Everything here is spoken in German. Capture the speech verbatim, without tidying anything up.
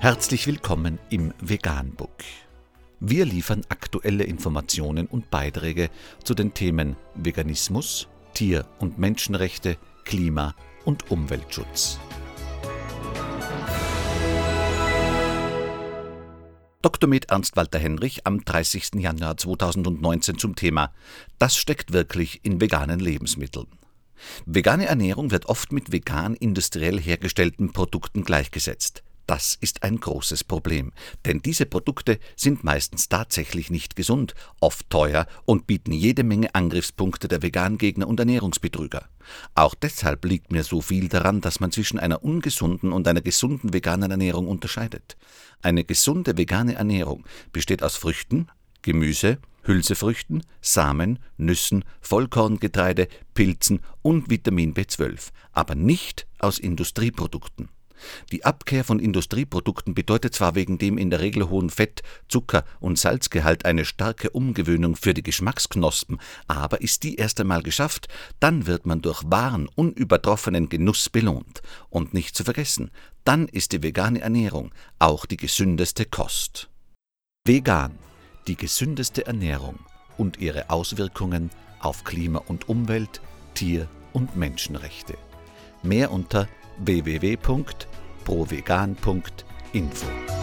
Herzlich willkommen im Vegan-Book. Wir liefern aktuelle Informationen und Beiträge zu den Themen Veganismus, Tier- und Menschenrechte, Klima- und Umweltschutz. Doktor Med. Ernst Walter-Henrich am dreißigsten Januar zweitausendneunzehn zum Thema »Das steckt wirklich in veganen Lebensmitteln«. Vegane Ernährung wird oft mit vegan industriell hergestellten Produkten gleichgesetzt. Das ist ein großes Problem, denn diese Produkte sind meistens tatsächlich nicht gesund, oft teuer und bieten jede Menge Angriffspunkte der Vegangegner und Ernährungsbetrüger. Auch deshalb liegt mir so viel daran, dass man zwischen einer ungesunden und einer gesunden veganen Ernährung unterscheidet. Eine gesunde vegane Ernährung besteht aus Früchten, Gemüse, Hülsefrüchten, Samen, Nüssen, Vollkorngetreide, Pilzen und Vitamin B zwölf, aber nicht aus Industrieprodukten. Die Abkehr von Industrieprodukten bedeutet zwar wegen dem in der Regel hohen Fett-, Zucker- und Salzgehalt eine starke Umgewöhnung für die Geschmacksknospen, aber ist die erst einmal geschafft, dann wird man durch wahren, unübertroffenen Genuss belohnt. Und nicht zu vergessen, dann ist die vegane Ernährung auch die gesündeste Kost. Vegan, die gesündeste Ernährung und ihre Auswirkungen auf Klima und Umwelt, Tier- und Menschenrechte. Mehr unter w w w punkt provegan punkt info